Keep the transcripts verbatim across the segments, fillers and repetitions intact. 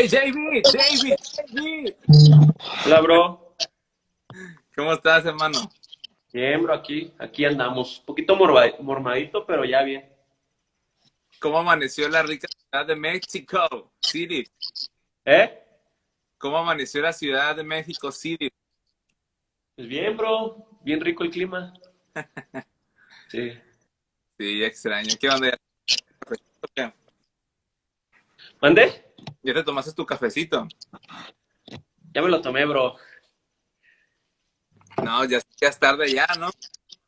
Hey, David, David, David. Hola, bro. ¿Cómo estás, hermano? Bien, bro, aquí, aquí andamos. Un poquito morba, mormadito, pero ya bien. ¿Cómo amaneció la rica ciudad de México City? ¿Eh? ¿Cómo amaneció la ciudad de México City? Pues bien, bro. Bien rico el clima. Sí. Sí, extraño. ¿Qué onda? ¿Mandé? ¿Ya te tomaste tu cafecito? Ya me lo tomé, bro. No, ya, ya es tarde ya, ¿no?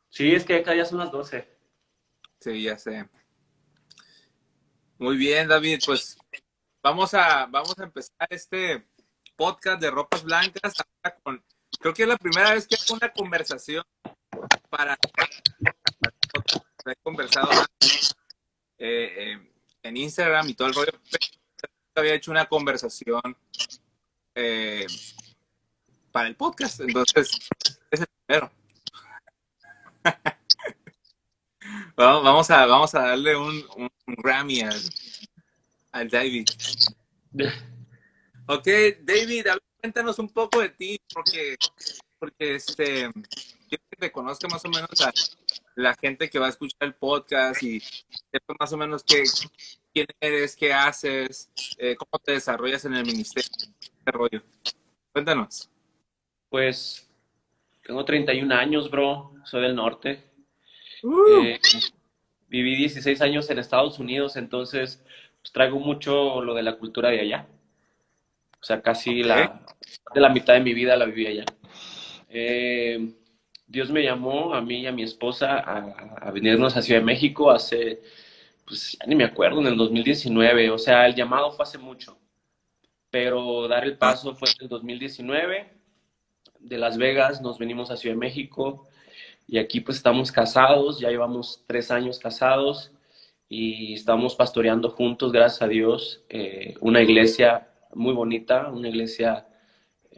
Sí, es que acá ya son las doce. Sí, ya sé. Muy bien, David. Pues vamos a, vamos a empezar este podcast de Ropas Blancas con... Creo que es la primera vez que hago una conversación para... He conversado eh, eh, en Instagram y todo el rollo. Había hecho una conversación eh, para el podcast, entonces es el primero. Bueno, vamos a vamos a darle un, un, un Grammy al, al David. Ok, David, a ver, cuéntanos un poco de ti, porque porque este quiero que te conozca más o menos a la gente que va a escuchar el podcast y sepa más o menos qué, quién eres, qué haces, eh, cómo te desarrollas en el ministerio, qué rollo. Cuéntanos. Pues tengo treinta y un años, bro. Soy del norte. Uh. Eh, viví dieciséis años en Estados Unidos, entonces pues, traigo mucho lo de la cultura de allá. O sea, casi okay. la, de la mitad de mi vida la viví allá. Eh, Dios me llamó a mí y a mi esposa a, a venirnos a Ciudad de México hace, pues ya ni me acuerdo, en el dos mil diecinueve. O sea, el llamado fue hace mucho, pero dar el paso fue en el dos mil diecinueve. De Las Vegas nos venimos a Ciudad de México y aquí pues estamos casados, ya llevamos tres años casados y estamos pastoreando juntos, gracias a Dios, eh, una iglesia muy bonita, una iglesia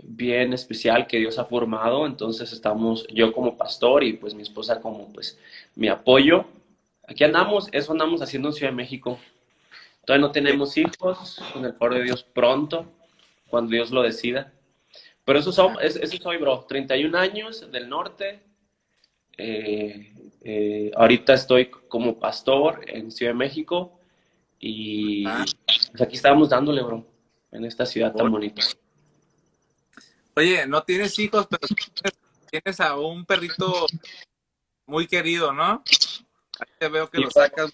bien especial que Dios ha formado. Entonces estamos yo como pastor y pues mi esposa como pues mi apoyo. Aquí andamos, eso andamos haciendo en Ciudad de México. Todavía no tenemos hijos, con el favor de Dios pronto, cuando Dios lo decida. Pero eso soy, eso soy, bro, treinta y un años del norte. Eh, eh, ahorita estoy como pastor en Ciudad de México y pues aquí estábamos dándole, bro, en esta ciudad tan bonita. Oye, no tienes hijos, pero tienes a un perrito muy querido, ¿no? Ahí te veo que sí, lo sacas.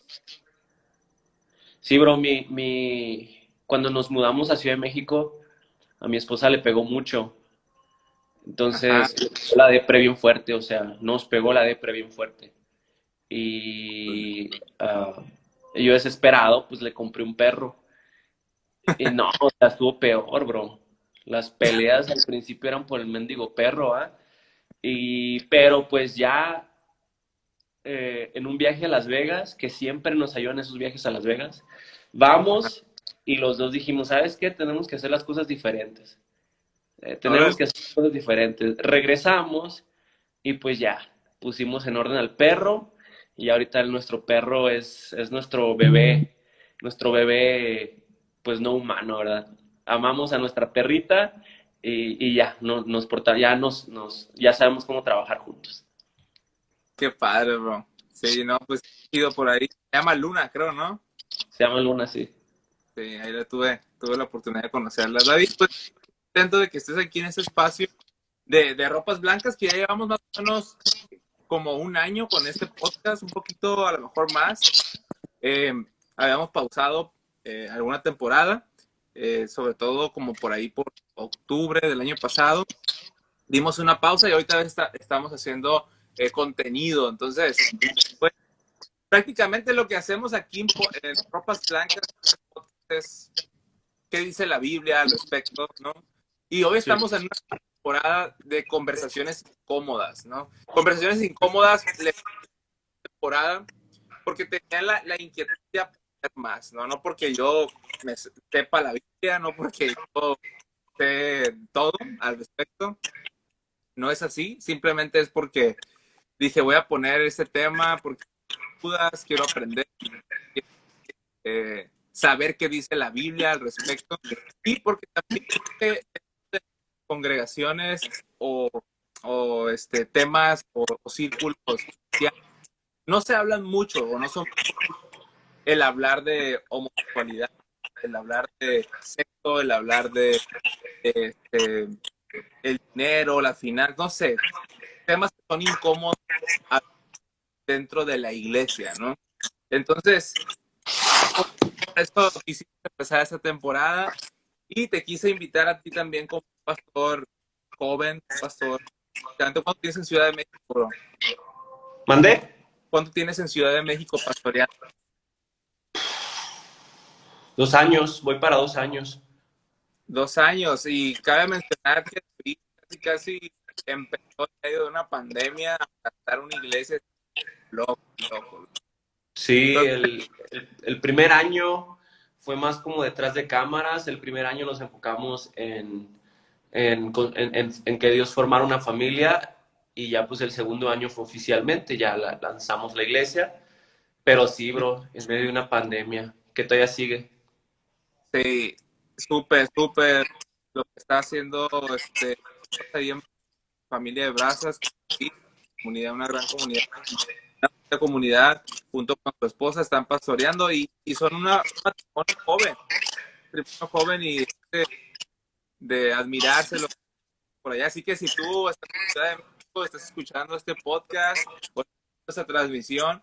Sí, bro, mi, mi... cuando nos mudamos a Ciudad de México, a mi esposa le pegó mucho. Entonces, Ajá. la depre bien fuerte, o sea, nos pegó la depre bien fuerte. Y uh, yo desesperado, pues le compré un perro. Y no, o sea, estuvo peor, bro. Las peleas al principio eran por el mendigo perro, ¿ah? ¿eh? Y pero pues ya eh, en un viaje a Las Vegas, que siempre nos ayudan esos viajes a Las Vegas, vamos y los dos dijimos, ¿sabes qué? Tenemos que hacer las cosas diferentes. Eh, tenemos que hacer cosas diferentes. Regresamos y pues ya, pusimos en orden al perro y ahorita nuestro perro es, es nuestro bebé, nuestro bebé pues no humano, ¿verdad? Amamos a nuestra perrita y, y ya, no, nos porta, ya, nos, nos, ya sabemos cómo trabajar juntos. Qué padre, bro. Sí, no, pues he ido por ahí. Se llama Luna, creo, ¿no? Se llama Luna, sí. Sí, ahí la tuve, tuve la oportunidad de conocerla. David, pues contento de que estés aquí en este espacio de, de Ropas Blancas, que ya llevamos más o menos como un año con este podcast, un poquito a lo mejor más. Eh, habíamos pausado eh, alguna temporada. Eh, sobre todo como por ahí por octubre del año pasado, dimos una pausa y ahorita está, estamos haciendo eh, contenido. Entonces, pues, prácticamente lo que hacemos aquí en, en Ropas Blancas es qué dice la Biblia al respecto, ¿no? Y hoy estamos sí. en una temporada de conversaciones incómodas, ¿no? Conversaciones incómodas, temporada, porque tenía la, la inquietud de más, ¿no? No porque yo me sepa la Biblia, no porque yo sé todo al respecto, no es así, simplemente es porque dije voy a poner ese tema porque dudas, quiero aprender, eh, saber qué dice la Biblia al respecto, y porque también eh, congregaciones o, o este, temas o, o círculos ya, no se hablan mucho o no son el hablar de homosexualidad, el hablar de sexo, el hablar de, de, de el dinero, la finanzas, no sé, temas que son incómodos dentro de la iglesia, ¿no? Entonces, por eso quise empezar esta temporada y te quise invitar a ti también como pastor joven, pastor. ¿Tanto cuánto tienes en Ciudad de México, bro? ¿Mandé? ¿Cuánto tienes en Ciudad de México pastoreando? Dos años, voy para dos años. Dos años, y cabe mencionar que casi, casi empezó en medio de una pandemia a plantar una iglesia. Loco, loco. Sí, el, el, el primer año fue más como detrás de cámaras. El primer año nos enfocamos en, en, en, en, en que Dios formara una familia, y ya pues el segundo año fue oficialmente, ya la, lanzamos la iglesia. Pero sí, bro, en medio de una pandemia que todavía sigue. Sí, súper, súper lo que está haciendo este, ahí en Familia de Brasas, sí, comunidad, una gran comunidad, una comunidad junto con su esposa están pastoreando y, y son una, una joven, una joven y de, de admirárselo por allá. Así que si tú estás en Ciudad de México, estás escuchando este podcast o esta transmisión,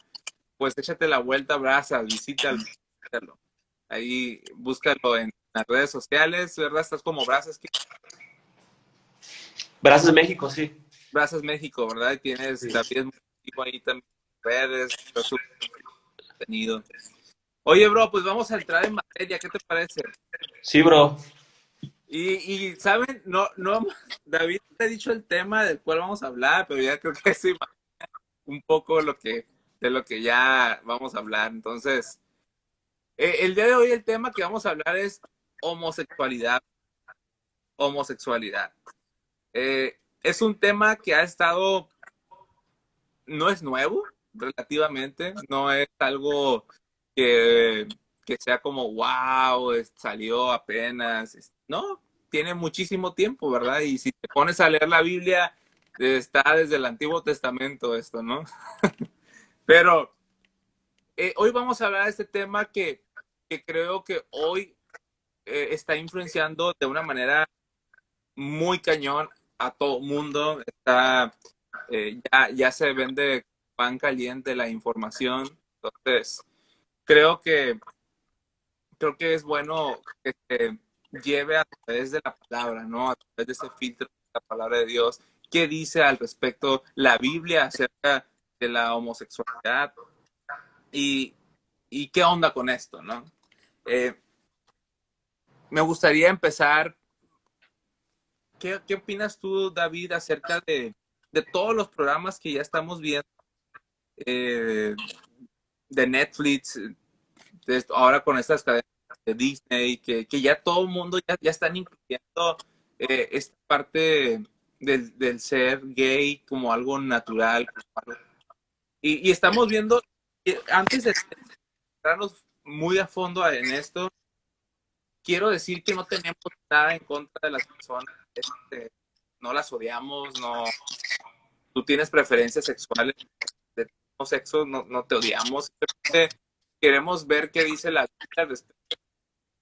pues échate la vuelta a Brasas, visítalo, visítalo. Ahí búscalo en las redes sociales, ¿verdad? Estás como Brasas. Brasas México, sí. Brasas México, ¿verdad? Y tienes sí. También ahí también redes, contenido. Oye, bro, pues vamos a entrar en materia, ¿qué te parece? Sí, bro. Y, y ¿saben? No, no, David te ha dicho el tema del cual vamos a hablar, pero ya creo que se imagina un poco lo que, de lo que ya vamos a hablar. Entonces, eh, el día de hoy el tema que vamos a hablar es homosexualidad. Homosexualidad. Eh, es un tema que ha estado, no es nuevo, relativamente, no es algo que, que sea como, wow, salió apenas, no, tiene muchísimo tiempo, ¿verdad? Y si te pones a leer la Biblia, está desde el Antiguo Testamento esto, ¿no? Pero eh, hoy vamos a hablar de este tema que, que creo que hoy eh, está influenciando de una manera muy cañón a todo mundo. Está, eh, ya, ya se vende pan caliente la información. Entonces, creo que creo que es bueno que se lleve a través de la palabra, ¿no? A través de ese filtro de la palabra de Dios. ¿Qué dice al respecto la Biblia acerca de la homosexualidad? ¿Y, y qué onda con esto, no? Eh, me gustaría empezar. ¿Qué, ¿Qué opinas tú, David, acerca de, de todos los programas que ya estamos viendo eh, de Netflix, de, ahora con estas cadenas de Disney, que, que ya todo el mundo ya, ya están incluyendo eh, esta parte del, del ser gay como algo natural? Como algo, y, y estamos viendo, antes de entrarnos muy a fondo en esto, quiero decir que no tenemos nada en contra de las personas, este, no las odiamos, no. Tú tienes preferencias sexuales de no sexo, no, no te odiamos. Queremos ver qué dice la Biblia al respecto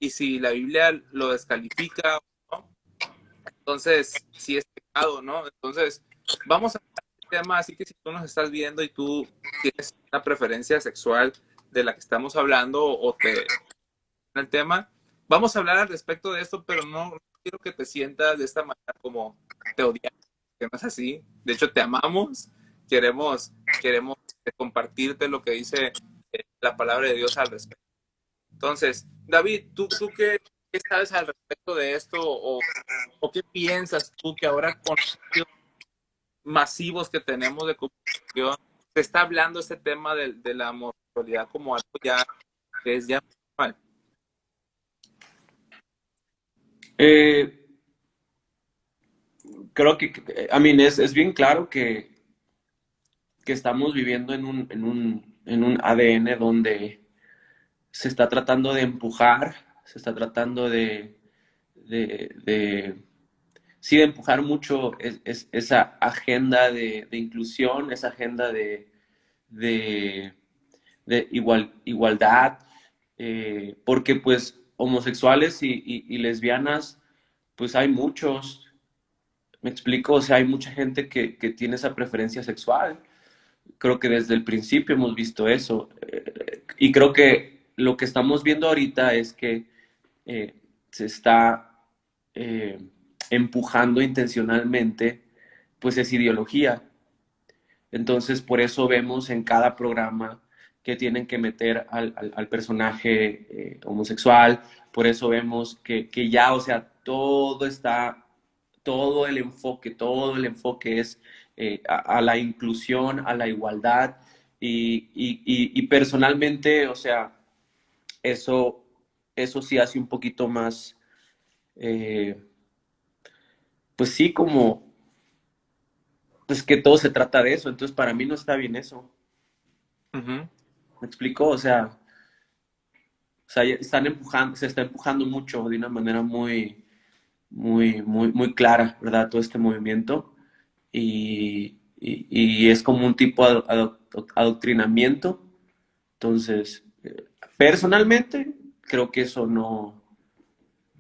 y si la Biblia lo descalifica o no. Entonces, si es pecado, ¿no? Entonces, vamos a hablar de este tema. Así que si tú nos estás viendo y tú tienes una preferencia sexual de la que estamos hablando o te el tema, vamos a hablar al respecto de esto, pero no, no quiero que te sientas de esta manera como te odiamos, que no es así. De hecho, te amamos, queremos, queremos compartirte lo que dice la palabra de Dios al respecto. Entonces, David, ¿tú, tú qué, qué sabes al respecto de esto? O, ¿O qué piensas tú que ahora con los masivos que tenemos de comunicación, se está hablando este tema de, de la homosexualidad como algo ya que es ya normal? Eh, creo que, a mí, es, es bien claro que, que estamos viviendo en un, en un, en un A D N donde se está tratando de empujar, se está tratando de, de, de sí, de empujar mucho es, es, esa agenda de, de inclusión, esa agenda de, de, de igual, igualdad, eh, porque pues homosexuales y, y, y lesbianas, pues hay muchos, me explico, o sea, hay mucha gente que, que tiene esa preferencia sexual. Creo que desde el principio hemos visto eso. Eh, y creo que lo que estamos viendo ahorita es que eh, se está eh, empujando intencionalmente, pues, esa ideología. Entonces, por eso vemos en cada programa que tienen que meter al, al, al personaje eh, homosexual. Por eso vemos que, que ya, o sea, todo está, todo el enfoque, todo el enfoque es eh, a, a la inclusión, a la igualdad. Y, y, y, y personalmente, o sea, eso, eso sí hace un poquito más, eh, pues sí, como, pues que todo se trata de eso. Entonces, para mí no está bien eso. Uh-huh. ¿Me explico? O sea, o sea están empujando, se está empujando mucho de una manera muy, muy, muy, muy clara, ¿verdad? Todo este movimiento. Y, y, y es como un tipo de ado, ado, adoctrinamiento. Entonces, personalmente, creo que eso no,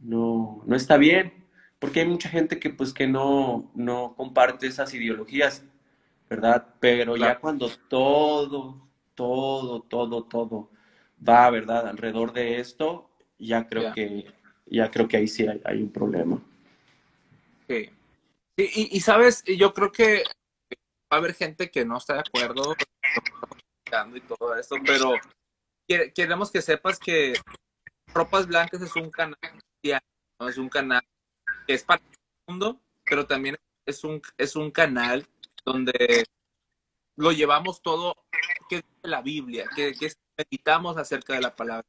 no, no está bien. Porque hay mucha gente que, pues, que no, no comparte esas ideologías, ¿verdad? Pero claro, ya cuando todo... todo, todo, todo va, ¿verdad?, alrededor de esto, ya creo, yeah. que, ya creo que ahí sí hay, hay un problema. Sí. Y, y, y, ¿sabes? Yo creo que va a haber gente que no está de acuerdo y todo esto, pero queremos que sepas que Ropas Blancas es un canal, ¿no? Es un canal que es para el mundo, pero también es un, es un canal donde lo llevamos todo que dice la Biblia, que, que meditamos acerca de la palabra.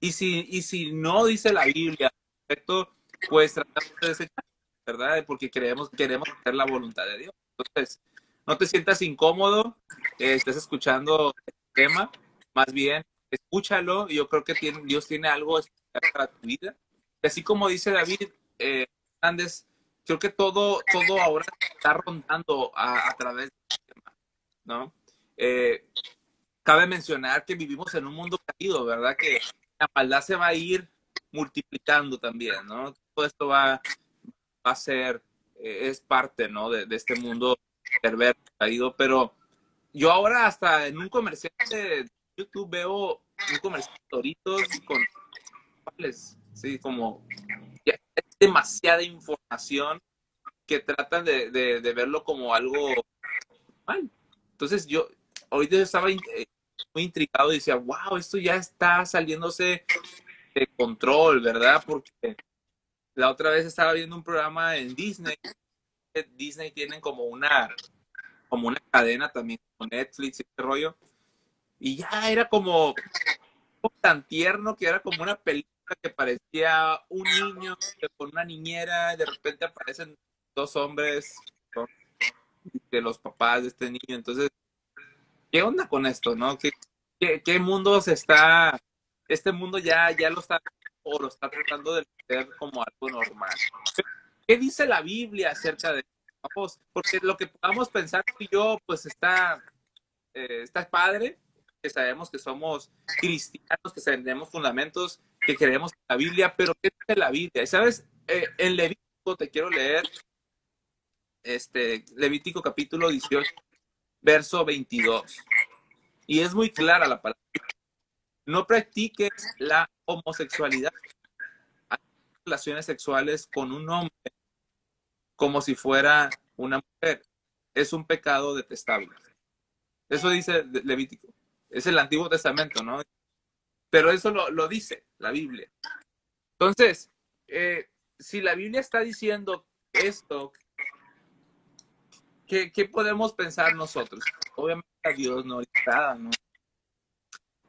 Y si, y si no dice la Biblia, perfecto, pues tratamos de desechar, ¿verdad? Porque queremos, queremos hacer la voluntad de Dios. Entonces, no te sientas incómodo, eh, estés escuchando el tema, más bien, escúchalo, y yo creo que tiene, Dios tiene algo especial para tu vida. Y así como dice David eh, Hernández, creo que todo, todo ahora está rondando a, a través del tema, ¿no? Eh, cabe mencionar que vivimos en un mundo caído, ¿verdad? Que la maldad se va a ir multiplicando también, ¿no? Todo esto va, va a ser, eh, es parte, ¿no? De, de este mundo perverso, caído. Pero yo ahora hasta en un comercial de YouTube veo un comercial de Doritos con... Sí, como... Es demasiada información que tratan de, de, de verlo como algo mal. Entonces yo... Ahorita yo estaba muy intrigado y decía, wow, esto ya está saliéndose de control, ¿verdad? Porque la otra vez estaba viendo un programa en Disney. Disney tienen como una, como una cadena también, como Netflix y ese rollo. Y ya era como tan tierno que era como una película que parecía un niño con una niñera. Y de repente aparecen dos hombres, ¿no?, de los papás de este niño. Entonces, ¿qué onda con esto, no? ¿Qué, qué, qué mundo se está... Este mundo ya, ya lo está... O lo está tratando de hacer como algo normal. ¿Qué dice la Biblia acerca de esto? Porque lo que podamos pensar tú y yo, pues está... Eh, está padre, que sabemos que somos cristianos, que tenemos fundamentos, que creemos en la Biblia, pero ¿qué dice la Biblia? Y, ¿sabes? Eh, en Levítico, te quiero leer... Este, Levítico capítulo dieciocho. Verso veintidós. Y es muy clara la palabra. No practiques la homosexualidad. Haz relaciones sexuales con un hombre como si fuera una mujer. Es un pecado detestable. Eso dice Levítico. Es el Antiguo Testamento, ¿no? Pero eso lo, lo dice la Biblia. Entonces, eh, si la Biblia está diciendo esto... ¿Qué, ¿Qué podemos pensar nosotros? Obviamente a Dios no le agrada, ¿no?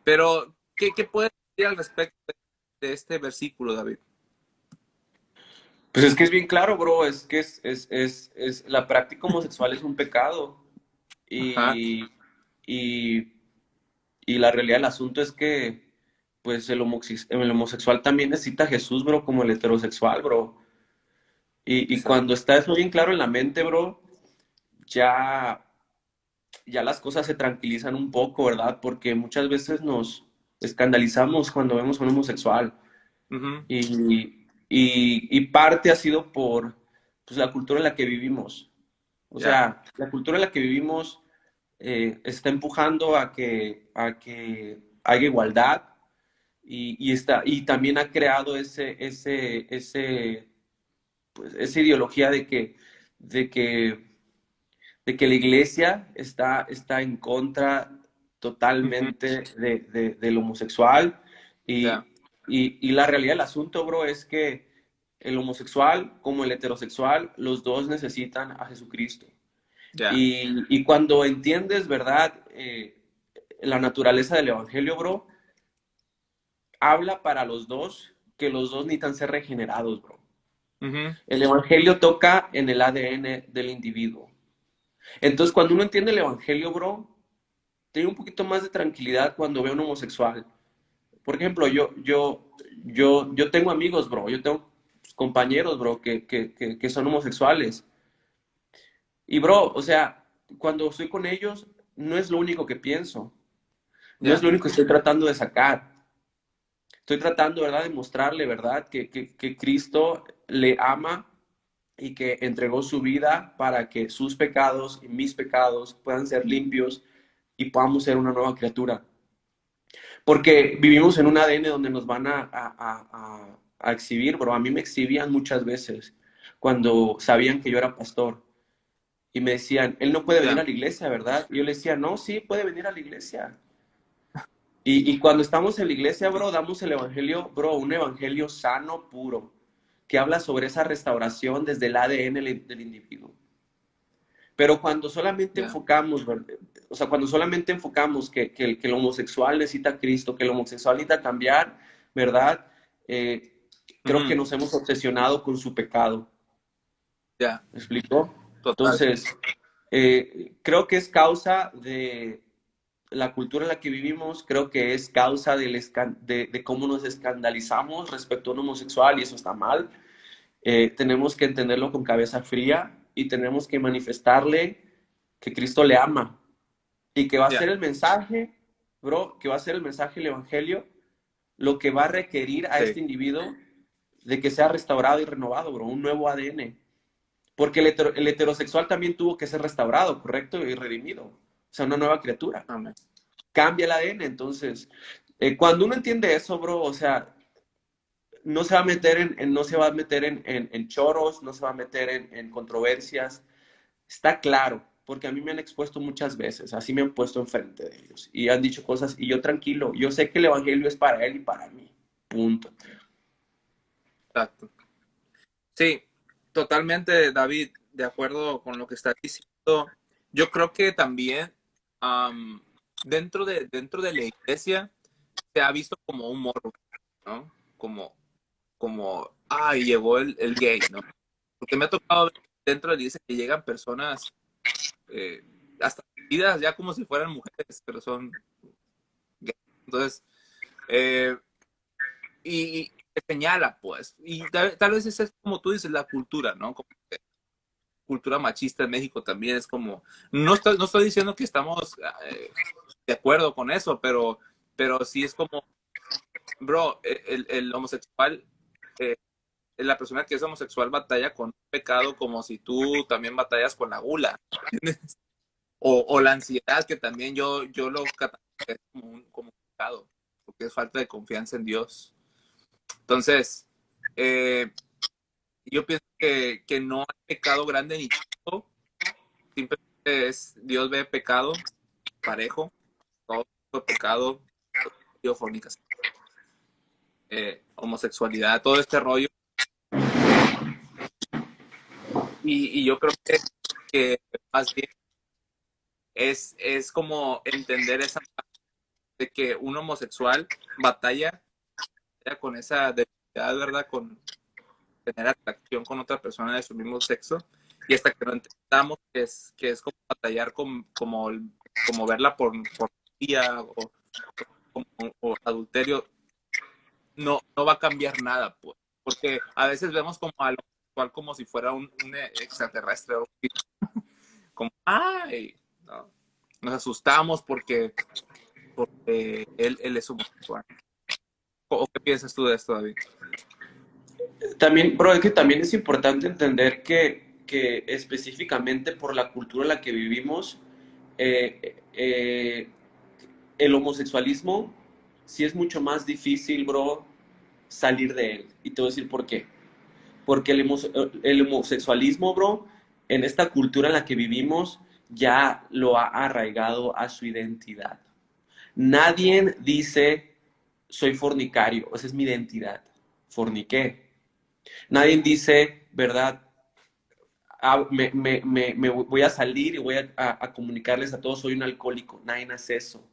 Pero, ¿qué, qué puedes decir al respecto de este versículo, David? Pues es que es bien claro, bro. Es que es, es, es, es la práctica homosexual es un pecado. Y, y, y la realidad del asunto es que pues el, homose el homosexual también necesita a Jesús, bro, como el heterosexual, bro. Y, y cuando está eso bien claro en la mente, bro, ya, ya las cosas se tranquilizan un poco, ¿verdad? Porque muchas veces nos escandalizamos cuando vemos a un homosexual. Uh-huh. y, y, y parte ha sido por pues, la cultura en la que vivimos. O yeah. sea, la cultura en la que vivimos eh, está empujando a que, a que haya igualdad y, y, está, y también ha creado ese, ese, ese, pues, esa ideología de que, de que, de que la iglesia está, está en contra totalmente uh-huh. de, de, del homosexual. Y, yeah. y, y la realidad del asunto, bro, es que el homosexual como el heterosexual, los dos necesitan a Jesucristo. Yeah. Y, y cuando entiendes, ¿verdad? Eh, la naturaleza del evangelio, bro, habla para los dos que los dos necesitan ser regenerados, bro. Uh-huh. El evangelio toca en el A D N del individuo. Entonces, cuando uno entiende el evangelio, bro, tiene un poquito más de tranquilidad cuando ve a un homosexual. Por ejemplo, yo, yo, yo, yo tengo amigos, bro, yo tengo compañeros, bro, que, que, que, que son homosexuales. Y, bro, o sea, cuando estoy con ellos, no es lo único que pienso. No yeah. es lo único que estoy tratando de sacar. Estoy tratando, ¿verdad?, de mostrarle, ¿verdad?, que, que, que Cristo le ama y que entregó su vida para que sus pecados y mis pecados puedan ser limpios y podamos ser una nueva criatura. Porque vivimos en un A D N donde nos van a... a, a, a a exhibir, bro. A mí me exhibían muchas veces cuando sabían que yo era pastor y me decían, él no puede venir yeah. a la iglesia, ¿verdad? Y yo le decía, no, sí, puede venir a la iglesia. Y, y cuando estamos en la iglesia, bro, damos el evangelio, bro, un evangelio sano, puro, que habla sobre esa restauración desde el A D N del individuo. Pero cuando solamente yeah. enfocamos, o sea, cuando solamente enfocamos que, que, el, que el homosexual necesita a Cristo, que el homosexual necesita cambiar, ¿verdad? Eh, Creo mm. que nos hemos obsesionado con su pecado. Ya. ¿Me explico? Total. Entonces, eh, creo que es causa de la cultura en la que vivimos, creo que es causa del de, de cómo nos escandalizamos respecto a un homosexual, y eso está mal. Eh, tenemos que entenderlo con cabeza fría y tenemos que manifestarle que Cristo le ama y que va a yeah. ser el mensaje, bro, que va a ser el mensaje del evangelio, lo que va a requerir a sí. este individuo de que sea restaurado y renovado, bro, un nuevo A D N. Porque el, hetero, el heterosexual también tuvo que ser restaurado, correcto, y redimido. O sea, una nueva criatura. Amén. Cambia el A D N, entonces. Eh, cuando uno entiende eso, bro, o sea, no se va a meter en, en, no se va a meter en, en, en choros, no se va a meter en, en controversias. Está claro, porque a mí me han expuesto muchas veces, así me han puesto enfrente de ellos. Y han dicho cosas, y yo tranquilo, yo sé que el evangelio es para él y para mí. Punto. Exacto. Sí, totalmente, David, de acuerdo con lo que está diciendo. Yo creo que también um, dentro, de, dentro de la iglesia se ha visto como un morro, ¿no? Como, como ay, llegó el, el gay, ¿no? Porque me ha tocado ver dentro de la iglesia que llegan personas eh, hasta vidas ya como si fueran mujeres, pero son gay. Entonces, eh, y... señala, pues, y tal, tal vez esa es como tú dices, la cultura, ¿no? Como que, cultura machista en México también es como, no estoy, no estoy diciendo que estamos eh, de acuerdo con eso, pero, pero sí es como, bro, el, el homosexual, eh, la persona que es homosexual batalla con un pecado como si tú también batallas con la gula, ¿entiendes? O, o la ansiedad, que también yo, yo lo catalogo como un, como un pecado, porque es falta de confianza en Dios. Entonces, eh, yo pienso que, que no hay pecado grande ni chico. Simplemente es, Dios ve pecado parejo, todo pecado, teofónicas, eh, homosexualidad, todo este rollo. Y, y yo creo que, que más bien es, es como entender esa parte de que un homosexual batalla con esa debilidad, ¿verdad? Con tener atracción con otra persona de su mismo sexo, y hasta que no entendamos que es, que es como batallar con, como, como verla por pornografía o, o, o adulterio, no, no va a cambiar nada, pues. Porque a veces vemos como a lo actual como si fuera un, un extraterrestre. Como, ay, no. Nos asustamos porque, porque él, él es homosexual. ¿O qué piensas tú de esto, David? También, bro, es que también es importante entender que, que específicamente por la cultura en la que vivimos, eh, eh, el homosexualismo sí es mucho más difícil, bro, salir de él. Y te voy a decir por qué. Porque el, homo el homosexualismo, bro, en esta cultura en la que vivimos, ya lo ha arraigado a su identidad. Nadie dice, soy fornicario, esa es mi identidad, forniqué. Nadie dice, ¿verdad? Ah, me, me, me, me voy a salir y voy a, a, a comunicarles a todos, soy un alcohólico. Nadie hace eso.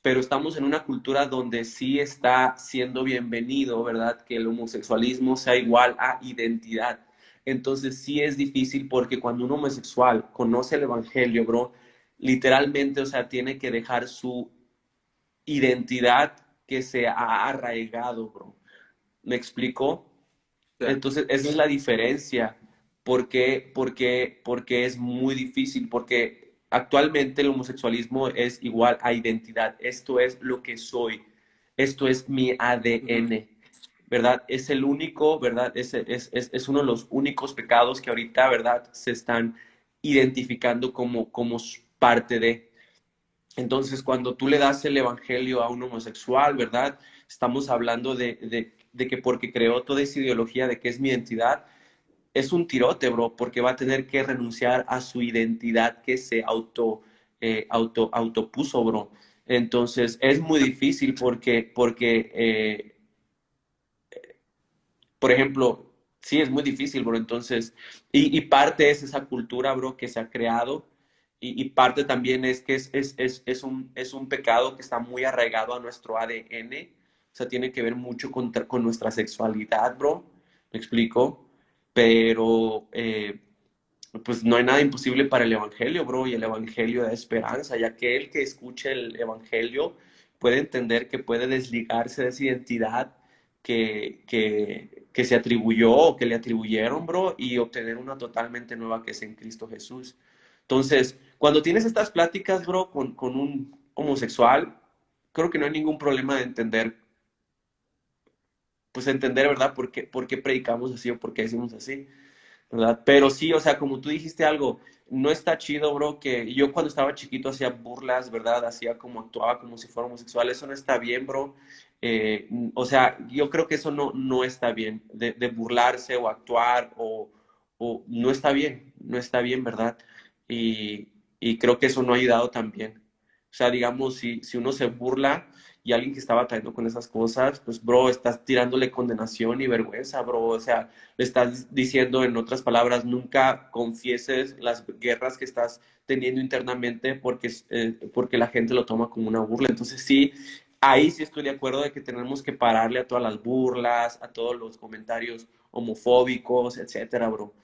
Pero estamos en una cultura donde sí está siendo bienvenido, ¿verdad? Que el homosexualismo sea igual a identidad. Entonces sí es difícil porque cuando un homosexual conoce el evangelio, bro, literalmente, o sea, tiene que dejar su identidad que se ha arraigado, bro. ¿Me explico? Sí. Entonces esa es la diferencia. ¿Por qué? Porque, porque es muy difícil, porque actualmente el homosexualismo es igual a identidad. Esto es lo que soy. Esto es mi A D N. Uh-huh. ¿Verdad? Es el único, ¿verdad? Es, es, es, es uno de los únicos pecados que ahorita, ¿verdad? Se están identificando como, como parte de. Entonces, cuando tú le das el evangelio a un homosexual, ¿verdad? Estamos hablando de, de, de que porque creó toda esa ideología de que es mi identidad, es un tirote, bro, porque va a tener que renunciar a su identidad que se auto, eh, auto, autopuso, bro. Entonces, es muy difícil porque... porque eh, por ejemplo, sí, es muy difícil, bro. Entonces, y, y parte es esa cultura, bro, que se ha creado. Y, y parte también es que es, es, es, es, un, es un pecado que está muy arraigado a nuestro A D N. O sea, tiene que ver mucho con, con nuestra sexualidad, bro. ¿Me explico? Pero, eh, pues, no hay nada imposible para el evangelio, bro. Y el evangelio da esperanza, ya que el que escuche el evangelio puede entender que puede desligarse de esa identidad que... que que se atribuyó o que le atribuyeron, bro, y obtener una totalmente nueva que es en Cristo Jesús. Entonces, cuando tienes estas pláticas, bro, con, con un homosexual, creo que no hay ningún problema de entender, pues entender, ¿verdad? ¿Por qué, por qué predicamos así o por qué decimos así, ¿verdad? Pero sí, o sea, como tú dijiste algo, no está chido, bro, que yo cuando estaba chiquito hacía burlas, ¿verdad? Hacía como actuaba como si fuera homosexual, eso no está bien, bro. Eh, o sea, yo creo que eso no, no está bien, de, de burlarse o actuar, o, o no está bien, no está bien, ¿verdad? Y, y creo que eso no ha ayudado también. O sea, digamos, si, si uno se burla y alguien que está batallando con esas cosas, pues, bro, estás tirándole condenación y vergüenza, bro. O sea, le estás diciendo, en otras palabras, nunca confieses las guerras que estás teniendo internamente porque, eh, porque la gente lo toma como una burla. Entonces, sí... Ahí sí estoy de acuerdo de que tenemos que pararle a todas las burlas, a todos los comentarios homofóbicos, etcétera, bro.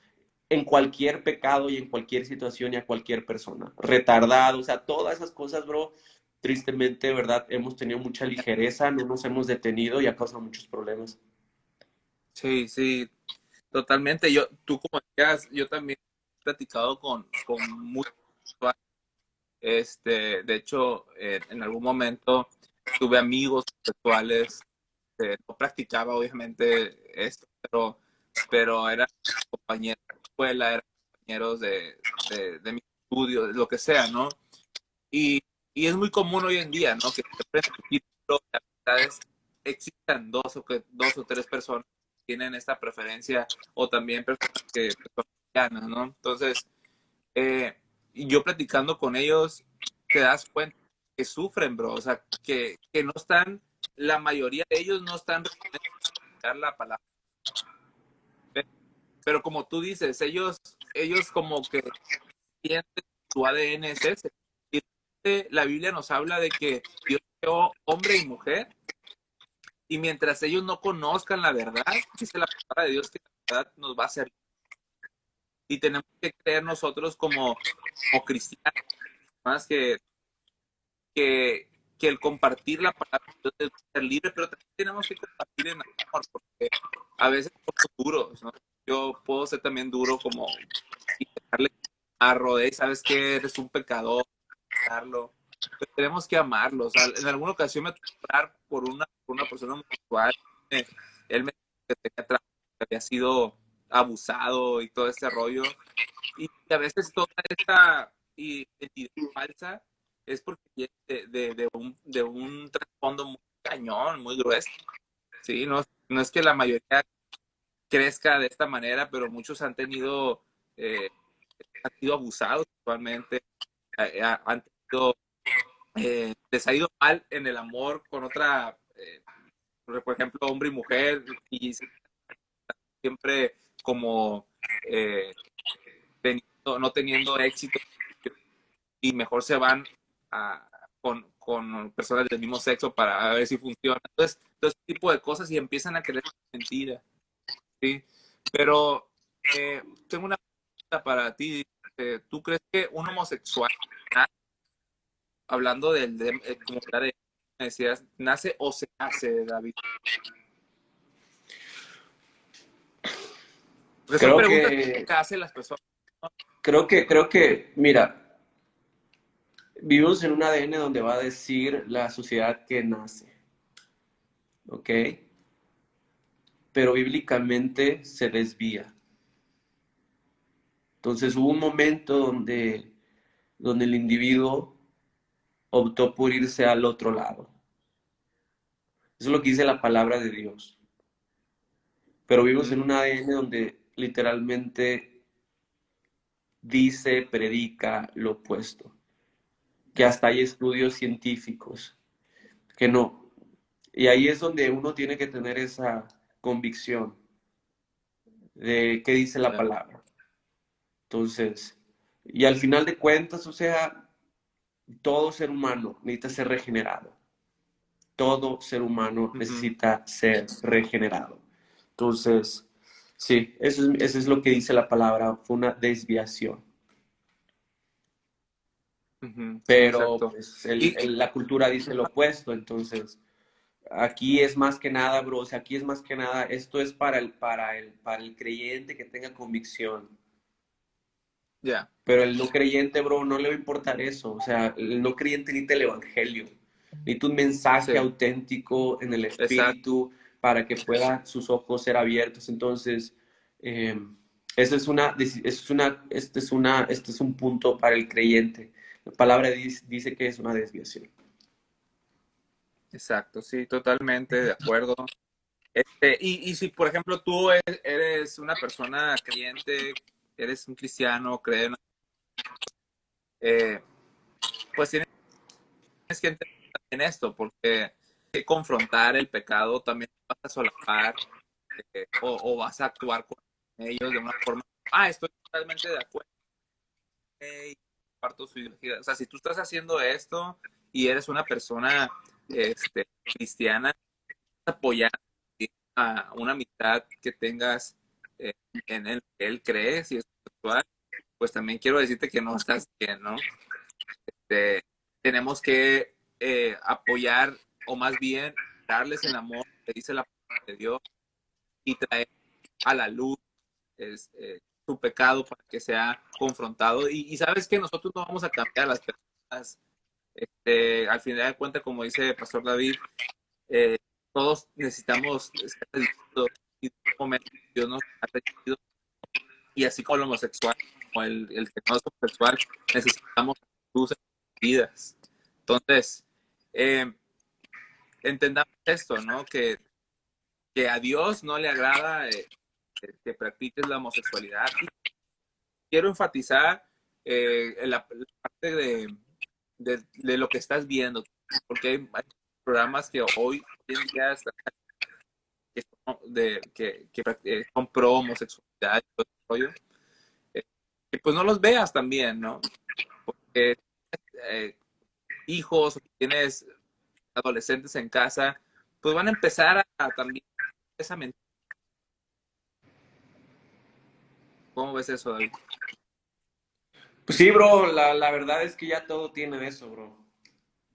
En cualquier pecado y en cualquier situación y a cualquier persona. Retardado, o sea, todas esas cosas, bro, tristemente, ¿verdad? Hemos tenido mucha ligereza, no nos hemos detenido y ha causado muchos problemas. Sí, sí, totalmente. Yo, tú como decías, yo también he platicado con, con muchos... Este, de hecho, eh, en algún momento... Tuve amigos sexuales, eh, no practicaba obviamente esto, pero, pero eran compañeros de escuela, eran compañeros de, de, de mi estudio, de lo que sea, ¿no? Y, y es muy común hoy en día, ¿no? Que siempre existan dos o, que, dos o tres personas que tienen esta preferencia, o también personas que personas, ¿no? Entonces, eh, yo platicando con ellos, te das cuenta que sufren, bro, o sea, que, que no están, la mayoría de ellos no están reconociendo la palabra. Pero, pero como tú dices, ellos, ellos como que sienten su A D N es ese. Y la Biblia nos habla de que Dios creó hombre y mujer, y mientras ellos no conozcan la verdad, dice la palabra de Dios que la verdad nos va a servir. Y tenemos que creer nosotros como, como cristianos, más que... Que, que el compartir la palabra de Dios debe ser libre, pero también tenemos que compartir en amor, porque a veces somos duros, ¿no? Yo puedo ser también duro como y dejarle a Rodé, ¿sabes qué? Eres un pecador, dejarlo. Pero tenemos que amarlo. O sea, en alguna ocasión me tuve que orar por una, por una persona homosexual. Él me dijo que había sido abusado y todo ese rollo. Y a veces toda esta identidad falsa es porque viene de, de, de, un, de un trasfondo muy cañón, muy grueso. ¿Sí? No, no es que la mayoría crezca de esta manera, pero muchos han tenido, eh, han sido abusados actualmente, han tenido, eh, les ha ido mal en el amor con otra, eh, por ejemplo, hombre y mujer, y siempre como eh, teniendo, no teniendo éxito, y mejor se van a, con, con personas del mismo sexo para ver si funciona. Entonces, todo ese tipo de cosas y empiezan a creer mentiras. Sí, pero eh, tengo una pregunta para ti. Eh, ¿Tú crees que un homosexual, hablando del de, de, como de, decías, nace o se hace, David? Porque creo son preguntas que, que hacen las personas, ¿no? Creo que, creo que, mira, vivimos en un A D N donde va a decir la sociedad que nace, ¿ok? Pero bíblicamente se desvía. Entonces hubo un momento donde, donde el individuo optó por irse al otro lado. Eso es lo que dice la palabra de Dios. Pero vivimos en un A D N donde literalmente dice, predica lo opuesto. Que hasta hay estudios científicos que no. Y ahí es donde uno tiene que tener esa convicción de qué dice la palabra. Entonces, y al final de cuentas, o sea, todo ser humano necesita ser regenerado. Todo ser humano necesita uh-huh. ser regenerado. Entonces, sí, eso es, eso es lo que dice la palabra, fue una desviación. Uh-huh. Pero pues, el, el, la cultura dice lo opuesto, entonces... Aquí es más que nada, bro, o sea, aquí es más que nada, esto es para el, para el, para el creyente que tenga convicción. Ya. Yeah. Pero el no creyente, bro, no le va a importar eso. O sea, el no creyente necesita el evangelio, necesita un mensaje sí. auténtico en el espíritu. Exacto. Para que puedan sus ojos ser abiertos. Entonces, eh, eso es una, eso es una, este es una, este es un punto para el creyente. La palabra dice, dice que es una desviación. Exacto, sí, totalmente de acuerdo. Este, y, y si, por ejemplo, tú eres una persona creyente, eres un cristiano, crees, eh, pues tienes que entender en esto, porque que confrontar el pecado también vas a solapar eh, o, o vas a actuar con ellos de una forma. Ah, estoy totalmente de acuerdo. Eh, comparto su ideología. O sea, si tú estás haciendo esto y eres una persona Este, cristiana, apoyar a una amistad que tengas eh, en el que él cree, si es sexual, pues también quiero decirte que no estás bien, ¿no? Este, tenemos que eh, apoyar, o más bien darles el amor que dice la palabra de Dios y traer a la luz es, eh, su pecado para que sea confrontado. Y, y sabes que nosotros no vamos a cambiar a las personas. Este, al final de cuentas, como dice Pastor David, eh, todos necesitamos ser distintos y en un momento Dios nos ha regido. Y así como el homosexual, como el, el que no es homosexual, necesitamos luz en nuestras vidas. Entonces, eh, entendamos esto, ¿no? Que, que a Dios no le agrada eh, que, que practiques la homosexualidad. Y quiero enfatizar eh, en la, la parte de... De, de lo que estás viendo, porque hay programas que hoy en día están, que son, de, que, que son pro homosexualidad y todo rollo, eh, que pues no los veas también, ¿no? Porque eh, hijos o tienes adolescentes en casa, pues van a empezar a, a también esa mentira. ¿Cómo ves eso, David? Pues sí, bro, la, la verdad es que ya todo tiene de eso, bro.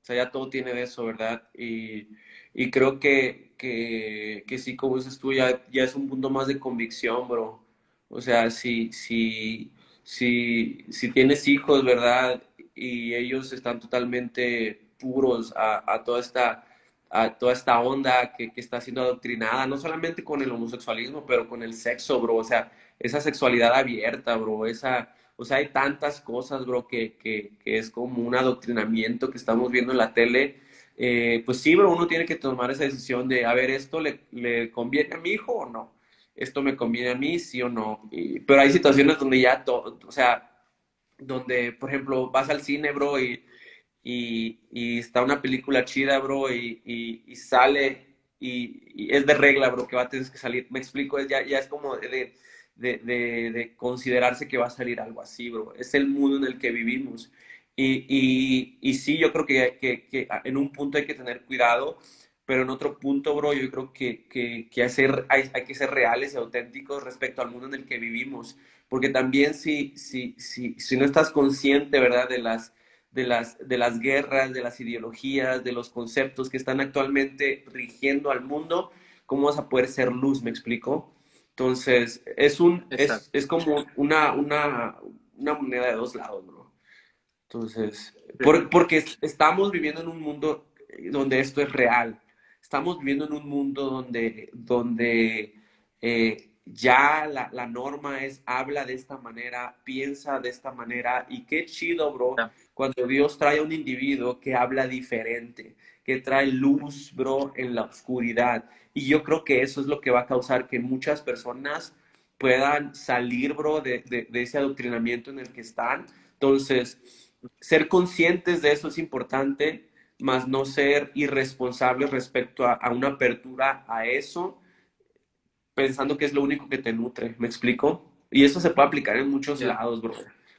O sea, ya todo tiene de eso, ¿verdad? Y, y creo que, que, que sí, como dices tú, ya, ya es un punto más de convicción, bro. O sea, si, si, si, si tienes hijos, ¿verdad? Y ellos están totalmente puros a, a, toda, esta, a toda esta onda que, que está siendo adoctrinada, no solamente con el homosexualismo, pero con el sexo, bro. O sea, esa sexualidad abierta, bro, esa... O sea, hay tantas cosas, bro, que, que, que es como un adoctrinamiento que estamos viendo en la tele. Eh, pues sí, bro, uno tiene que tomar esa decisión de, a ver, ¿esto le, le conviene a mi hijo o no? ¿Esto me conviene a mí, sí o no? Y, pero hay situaciones donde ya, to, o sea, donde, por ejemplo, vas al cine, bro, y, y, y está una película chida, bro, y, y, y sale, y, y es de regla, bro, que va a tener que salir. Me explico, es, ya, ya es como de, de De, de, de considerarse que va a salir algo así, bro. Es el mundo en el que vivimos. Y, y, y sí, yo creo que, que, que en un punto hay que tener cuidado, pero en otro punto, bro, yo creo que, que, que hacer, hay, hay que ser reales y auténticos respecto al mundo en el que vivimos. Porque también si, si, si, si no estás consciente, ¿verdad?, de las, de, las, de las guerras, de las ideologías, de los conceptos que están actualmente rigiendo al mundo, ¿cómo vas a poder ser luz? ¿Me explico? Entonces, es un es, es como una, una, una moneda de dos lados, bro. Entonces, por, porque estamos viviendo en un mundo donde esto es real. Estamos viviendo en un mundo donde, donde eh, ya la, la norma es habla de esta manera, piensa de esta manera. Y qué chido, bro, cuando Dios trae a un individuo que habla diferente, que trae luz, bro, en la oscuridad. Y yo creo que eso es lo que va a causar que muchas personas puedan salir, bro, de, de, de ese adoctrinamiento en el que están. Entonces, ser conscientes de eso es importante, más no ser irresponsables respecto a, a una apertura a eso, pensando que es lo único que te nutre. ¿Me explico? Y eso se puede aplicar en muchos sí. lados, bro.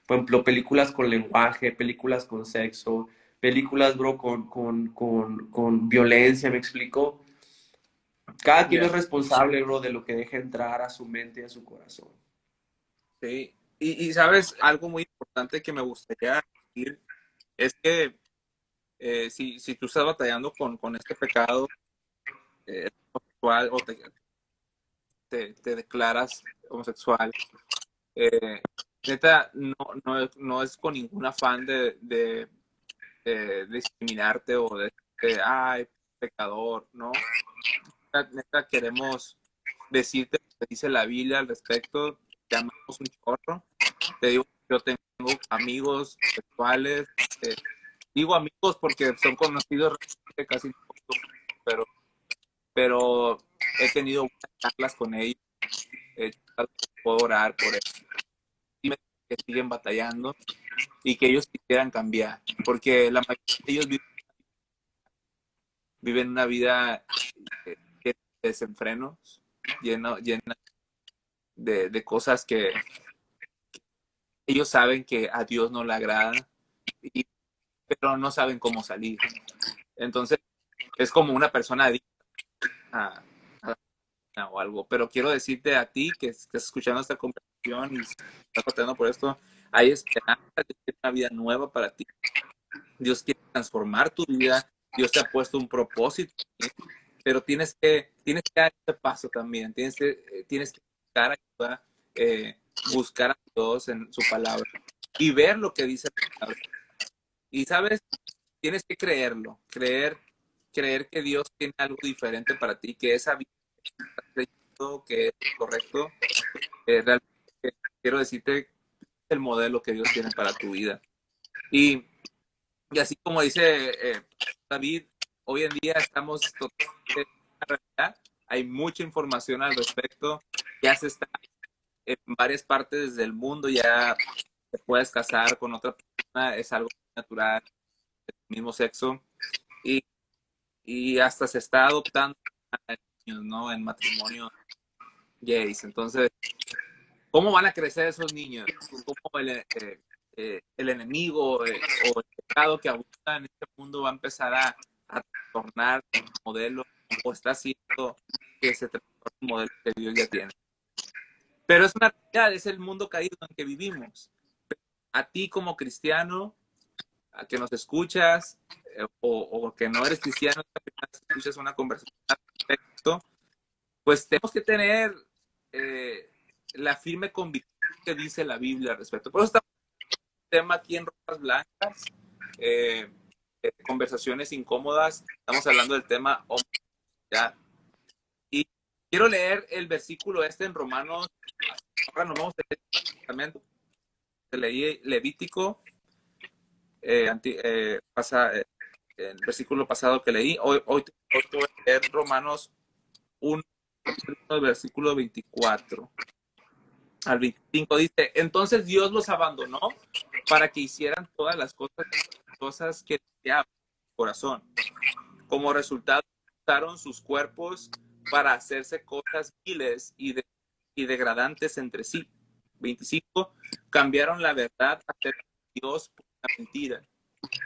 Por ejemplo, películas con lenguaje, películas con sexo, películas, bro, con, con, con, con violencia, ¿me explico? Cada quien yeah. es responsable, bro, de lo que deja entrar a su mente y a su corazón. Sí, y, y sabes, algo muy importante que me gustaría decir es que eh, si, si tú estás batallando con, con este pecado eh, homosexual o te, te, te declaras homosexual, eh, neta, no, no, no es con ningún afán de, de, de discriminarte o de, de, ay, pecador, ¿no? Neta, queremos decirte lo que dice la Biblia al respecto. Te amamos un chorro. Te digo, yo tengo amigos sexuales. Eh, digo amigos porque son conocidos casi todos, pero, pero he tenido buenas charlas con ellos. Eh, puedo orar por ellos. Y me dicen que siguen batallando y que ellos quisieran cambiar. Porque la mayoría de ellos viven, viven una vida... Eh, desenfrenos, lleno, llena de, de cosas que, que ellos saben que a Dios no le agrada, y, pero no saben cómo salir. Entonces, es como una persona adicta a, a, o algo. Pero quiero decirte a ti que, que estás escuchando esta conversación y estás contando por esto, hay esperanza de una vida nueva para ti. Dios quiere transformar tu vida. Dios te ha puesto un propósito, pero tienes que, tienes que dar este paso también. Tienes que, tienes que buscar ayuda, eh, buscar a Dios en su palabra y ver lo que dice la palabra. Y, ¿sabes? Tienes que creerlo, creer, creer que Dios tiene algo diferente para ti, que esa vida que es correcto. Eh, realmente quiero decirte el modelo que Dios tiene para tu vida. Y, y así como dice eh, David, hoy en día estamos totalmente en la realidad. Hay mucha información al respecto. Ya se está en varias partes del mundo. Ya te puedes casar con otra persona. Es algo natural, del mismo sexo. Y, y hasta se está adoptando a niños, ¿no? En matrimonio gays. Entonces, ¿cómo van a crecer esos niños? ¿Cómo el, eh, eh, el enemigo eh, o el pecado que abunda en este mundo va a empezar a a tornar el modelo o está haciendo que se transforme el modelo que Dios ya tiene? Pero es una realidad, es el mundo caído en que vivimos. A ti como cristiano, a que nos escuchas, eh, o, o que no eres cristiano, escuchas una conversación al respecto, pues tenemos que tener eh, la firme convicción que dice la Biblia al respecto. Por eso estamos en el tema aquí en Ropas Blancas, eh, eh, conversaciones incómodas, estamos hablando del tema homosexualidad. Y quiero leer el versículo este en Romanos, ahora nos vamos a leer el testamento, leí Levítico, eh, anti, eh, pasa, eh, el versículo pasado que leí, hoy, hoy, hoy voy a leer Romanos uno, versículo veinticuatro al veinticinco, dice: entonces Dios los abandonó para que hicieran todas las cosas, cosas que deseaban en su corazón. Como resultado, usaron sus cuerpos para hacerse cosas viles y, de, y degradantes entre sí. veinticinco. Cambiaron la verdad acerca de Dios por la mentira.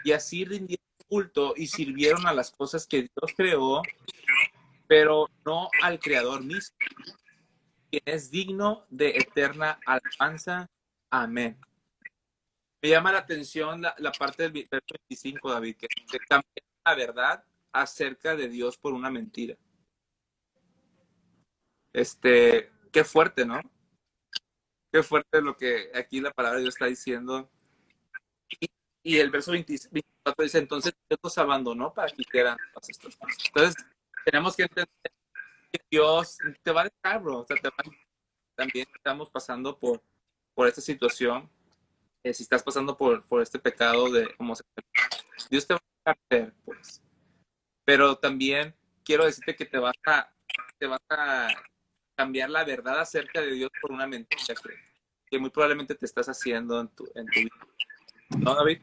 Y así rindieron culto y sirvieron a las cosas que Dios creó, pero no al Creador mismo, quien es digno de eterna alabanza. Amén. Me llama la atención la, la parte del verso veinticinco, David, que se cambia la verdad acerca de Dios por una mentira. Este, qué fuerte, ¿no? Qué fuerte lo que aquí la palabra de Dios está diciendo. Y, y el verso veinticuatro dice: entonces Dios los abandonó para que hicieran todas estas cosas. Entonces, tenemos que entender que Dios te va a dejar, bro. O sea, te va a... También estamos pasando por, por esta situación. Eh, si estás pasando por, por este pecado de homosexualidad, Dios te va a dejar, pues. Pero también quiero decirte que te vas a... Te vas a cambiar la verdad acerca de Dios por una mentira que, que muy probablemente te estás haciendo en tu, en tu vida. ¿No, David?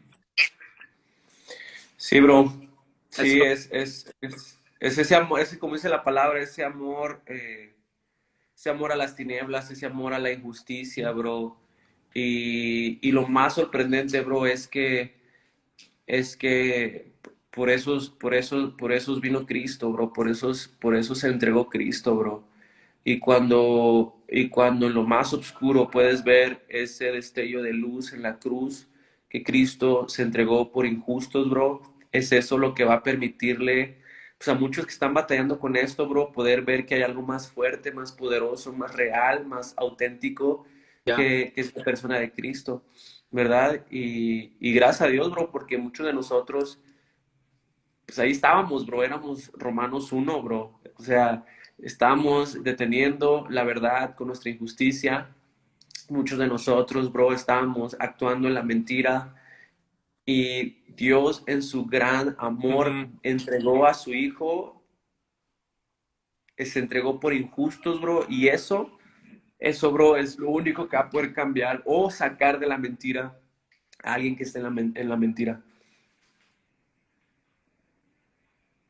Sí, bro. Sí, es, es, es, es ese amor, es, como dice la palabra, ese amor, eh, ese amor a las tinieblas, ese amor a la injusticia, bro. Y, y lo más sorprendente, bro, es que, es que por esos, por esos, por esos vino Cristo, bro. Por esos, por eso se entregó Cristo, bro. Y cuando, y cuando en lo más oscuro puedes ver ese destello de luz en la cruz, que Cristo se entregó por injustos, bro, es eso lo que va a permitirle, pues, a muchos que están batallando con esto, bro, poder ver que hay algo más fuerte, más poderoso, más real, más auténtico, yeah, que, que es la persona de Cristo, ¿verdad? Y, y gracias a Dios, bro, porque muchos de nosotros, pues ahí estábamos, bro, éramos Romanos uno, bro, o sea... Estamos deteniendo la verdad con nuestra injusticia. Muchos de nosotros, bro, estamos actuando en la mentira. Y Dios, en su gran amor, mm-hmm, entregó a su Hijo. Se entregó por injustos, bro. Y eso, eso, bro, es lo único que va a poder cambiar o sacar de la mentira a alguien que esté en la, en la mentira.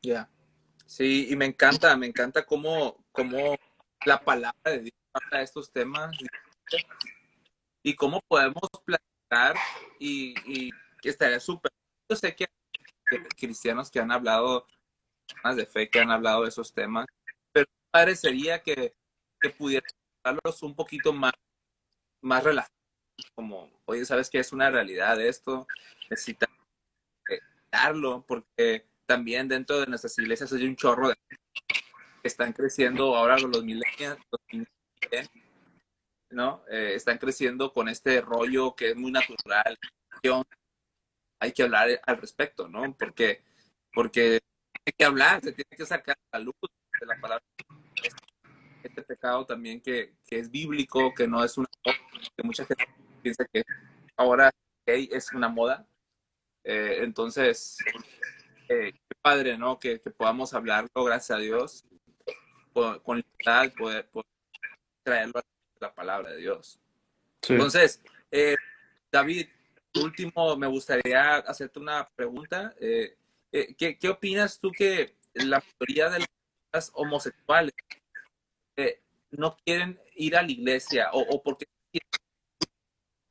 Ya. Yeah. Sí, y me encanta, me encanta cómo, cómo la palabra de Dios habla de estos temas y cómo podemos platicar y, y estaría súper. Yo sé que hay cristianos que han hablado más de fe, que han hablado de esos temas, pero parecería que, que pudieran hablarlos un poquito más, más relajados, como, oye, ¿sabes qué? Es una realidad esto, necesitamos darlo porque... También dentro de nuestras iglesias hay un chorro de que están creciendo ahora con los millennials, ¿no? Eh, están creciendo con este rollo que es muy natural. Hay que hablar al respecto, ¿no? Porque, porque hay que hablar, se tiene que sacar la luz de la palabra. Este, este pecado también que, que es bíblico, que no es una moda, que mucha gente piensa que ahora gay es una moda. Eh, entonces... Eh, qué padre, ¿no? Que, que podamos hablarlo, gracias a Dios, con, con libertad, poder, poder traerlo a la palabra de Dios. Sí. Entonces, eh, David, último, me gustaría hacerte una pregunta. Eh, eh, ¿qué, ¿Qué opinas tú que la mayoría de las homosexuales eh, no quieren ir a la iglesia o, o porque están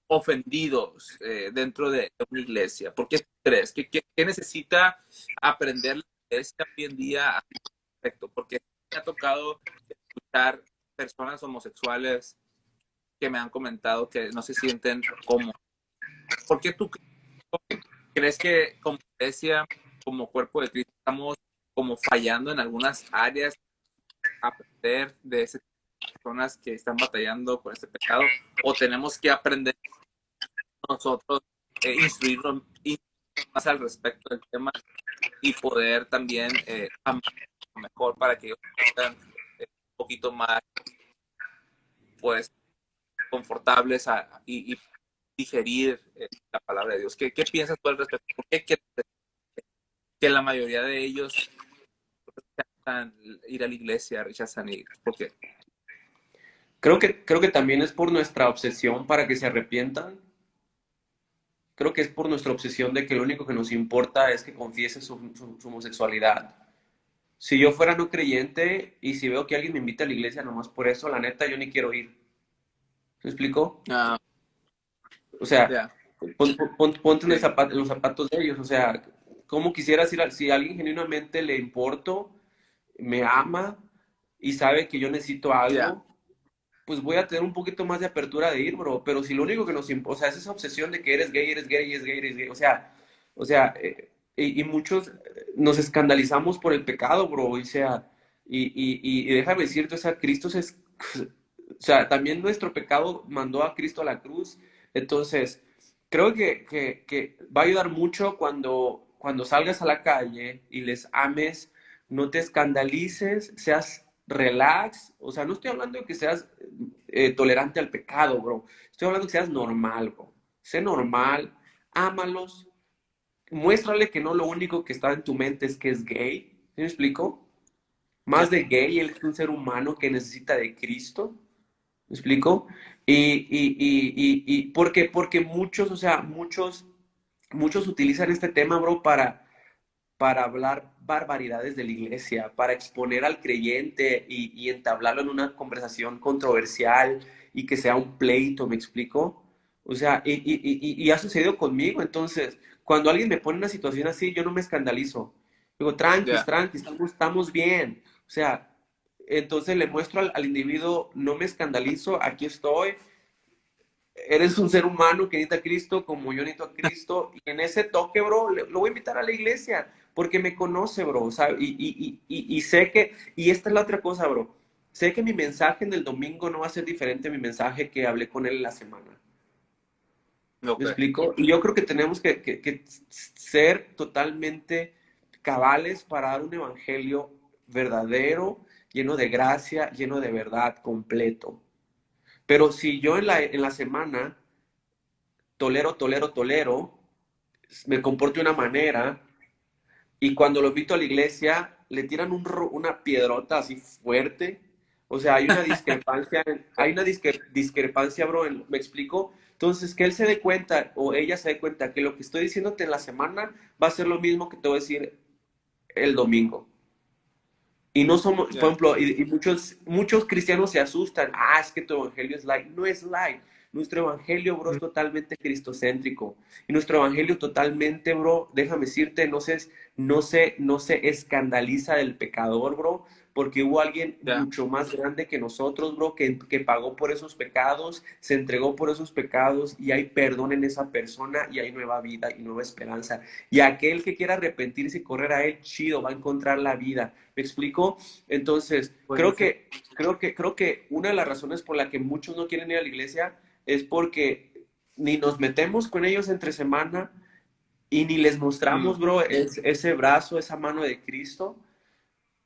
ofendidos eh, dentro de una iglesia? ¿Por qué crees? ¿Qué, qué, qué necesita aprender la iglesia hoy en día al respecto? Porque me ha tocado escuchar personas homosexuales que me han comentado que no se sienten cómodos. ¿Por qué tú crees que como iglesia como cuerpo de Cristo estamos como fallando en algunas áreas, aprender de esas personas que están batallando con este pecado, o tenemos que aprender nosotros, eh, instruirnos más al respecto del tema y poder también eh, amar mejor para que ellos puedan eh, un poquito más pues confortables a, y, y digerir eh, la palabra de Dios. ¿Qué, qué piensas tú al respecto? ¿Por qué que, que la mayoría de ellos rechazan ir a la iglesia, rechazan ir? ¿Por qué? Creo que, creo que también es por nuestra obsesión para que se arrepientan. Creo que es por nuestra obsesión de que lo único que nos importa es que confiesen su, su, su homosexualidad. Si yo fuera no creyente y si veo que alguien me invita a la iglesia nomás por eso, la neta, yo ni quiero ir. ¿Me explico? No. O sea, yeah. pon, pon, ponte en, el zapato, en los zapatos de ellos. O sea, ¿cómo quisieras ir? A, si a alguien genuinamente le importo, me ama y sabe que yo necesito algo, yeah. pues voy a tener un poquito más de apertura de ir, bro. Pero si lo único que nos importa, o sea, es esa obsesión de que eres gay, eres gay, eres gay, eres gay. O sea, o sea eh, y, y muchos nos escandalizamos por el pecado, bro. O sea, y, y, y, y déjame decirte, o sea, Cristo es... O sea, también nuestro pecado mandó a Cristo a la cruz. Entonces, creo que, que, que va a ayudar mucho cuando, cuando salgas a la calle y les ames, no te escandalices, seas relax. O sea, no estoy hablando de que seas eh, tolerante al pecado, bro. Estoy hablando de que seas normal, bro. Sé normal, ámalos, muéstrale que no lo único que está en tu mente es que es gay. ¿Sí me explico? Más de gay, él es un ser humano que necesita de Cristo. ¿Me explico? Y, y, y, y, y porque, porque muchos, o sea, muchos, muchos utilizan este tema, bro, para, para hablar barbaridades de la iglesia, para exponer al creyente y, y entablarlo en una conversación controversial y que sea un pleito, ¿me explico? O sea, y, y, y, y ha sucedido conmigo. Entonces, cuando alguien me pone en una situación así, yo no me escandalizo. Digo, tranqui, yeah. tranqui, estamos, estamos bien. O sea... Entonces le muestro al, al individuo, no me escandalizo, aquí estoy, eres un ser humano que necesita a Cristo como yo necesito a Cristo, y en ese toque, bro, le, lo voy a invitar a la iglesia, porque me conoce, bro, ¿sabes? Y, y, y, y, y sé que, y esta es la otra cosa, bro, sé que mi mensaje en el domingo no va a ser diferente a mi mensaje que hablé con él en la semana. Okay. ¿Me explico? Y yo creo que tenemos que, que, que ser totalmente cabales para dar un evangelio verdadero, lleno de gracia, lleno de verdad, completo. Pero si yo en la, en la semana tolero, tolero, tolero, me comporto de una manera, y cuando lo invito a la iglesia, le tiran un, una piedrota así fuerte, o sea, hay una discrepancia, hay una discre, discrepancia, bro, ¿me explico? Entonces, que él se dé cuenta, o ella se dé cuenta, que lo que estoy diciéndote en la semana va a ser lo mismo que te voy a decir el domingo. Y no somos, por ejemplo, y, y muchos, muchos cristianos se asustan. Ah, es que tu evangelio es light. No es light. Nuestro evangelio, bro, es totalmente cristocéntrico. Y nuestro evangelio totalmente, bro, déjame decirte, no se, no se, no se escandaliza del pecador, bro. Porque hubo alguien yeah. mucho más grande que nosotros, bro, que, que pagó por esos pecados, se entregó por esos pecados, y hay perdón en esa persona, y hay nueva vida y nueva esperanza. Y aquel que quiera arrepentirse y correr a él, chido, va a encontrar la vida. ¿Me explico? Entonces, pues creo, que, creo, que, creo que una de las razones por la que muchos no quieren ir a la iglesia es porque ni nos metemos con ellos entre semana y ni les mostramos, mm. bro, es, ese brazo, esa mano de Cristo.